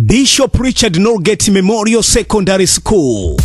Bishop Richard Norgate Memorial Secondary School.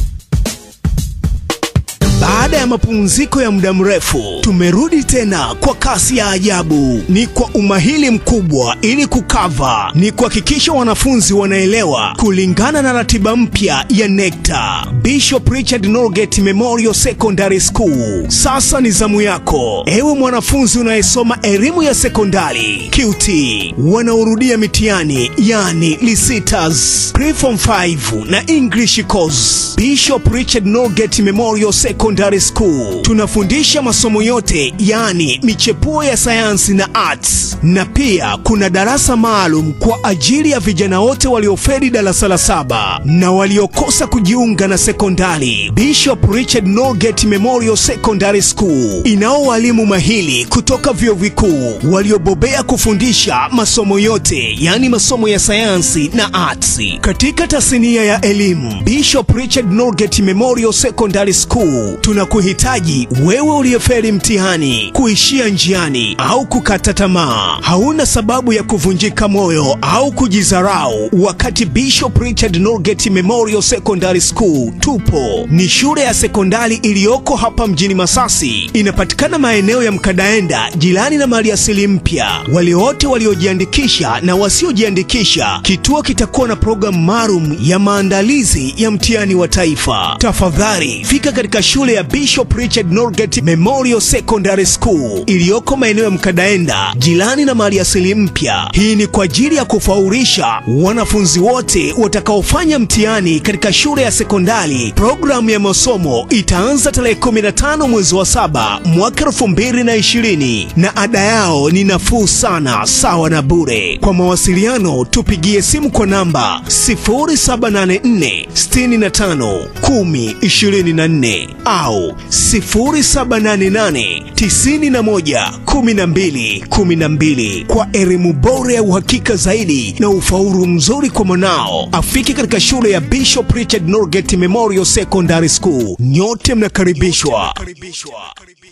Baada ya mapumziko ya muda mrefu, tumerudi tena kwa kasi ya ajabu. Ni kwa umahili mkubwa ili kukava, ni kuhakikisha wanafunzi wanaelewa kulingana na ratiba mpya ya NECTA. Bishop Richard Norgate Memorial Secondary School. Sasa ni zamu yako. Ewe mwanafunzi unayesoma elimu ya sekondari, QT, wanaorudia mitihani, yani Licitas, Preform 5 na English course. Bishop Richard Norgate Memorial Secondary School. Tunafundisha masomo yote, yani michepuo ya sayansi na arts, na pia kuna darasa maalum kwa ajili ya vijana wote waliofeli darasa la 7 na waliokosa kujiunga na sekondari. Bishop Richard Norgate Memorial Secondary School inao walimu mahili kutoka vyuo vikuu waliobobea kufundisha masomo yote, yani masomo ya sayansi na arts. Katika tasnia ya elimu, Bishop Richard Norgate Memorial Secondary School, tunakuhitaji wewe uliyefeli mtihani, kuishia njiani au kukata tamaa. Hauna sababu ya kuvunjika moyo au kujizarau wakati Bishop Richard Norgate Memorial Secondary School tupo. Ni shule ya sekondari iliyoko hapa mjini Masasi, inapatikana maeneo ya Mkadaenda, jirani na maliasili mpya. Wale wote waliojiandikisha na wasiojiandikisha, kituo kitakuwa na programu maalum ya maandalizi ya mtihani wa taifa. Tafadhali fika katika shule ya Bishop Richard Norgate Memorial Secondary School iliyoko maeneo ya Mkadaenda, jirani na maliasili mpya. Hii ni kwa ajili ya kufaulisha wanafunzi wote watakaofanya mtihani katika shule ya sekondari. Programu ya masomo itaanza tarehe 15 mwezi wa 7 mwaka 2020, na ada yao ni nafuu sana, sawa na bure. Kwa mawasiliano tupigie simu kwa namba 0784 65 10 24 au 0788 91 12 12. Kwa elimu bora ya uhakika zaidi na ufaulu mzuri kwa mwanao, afike katika shule ya Bishop Richard Norgate Memorial Secondary School. Nyote mnakaribishwa.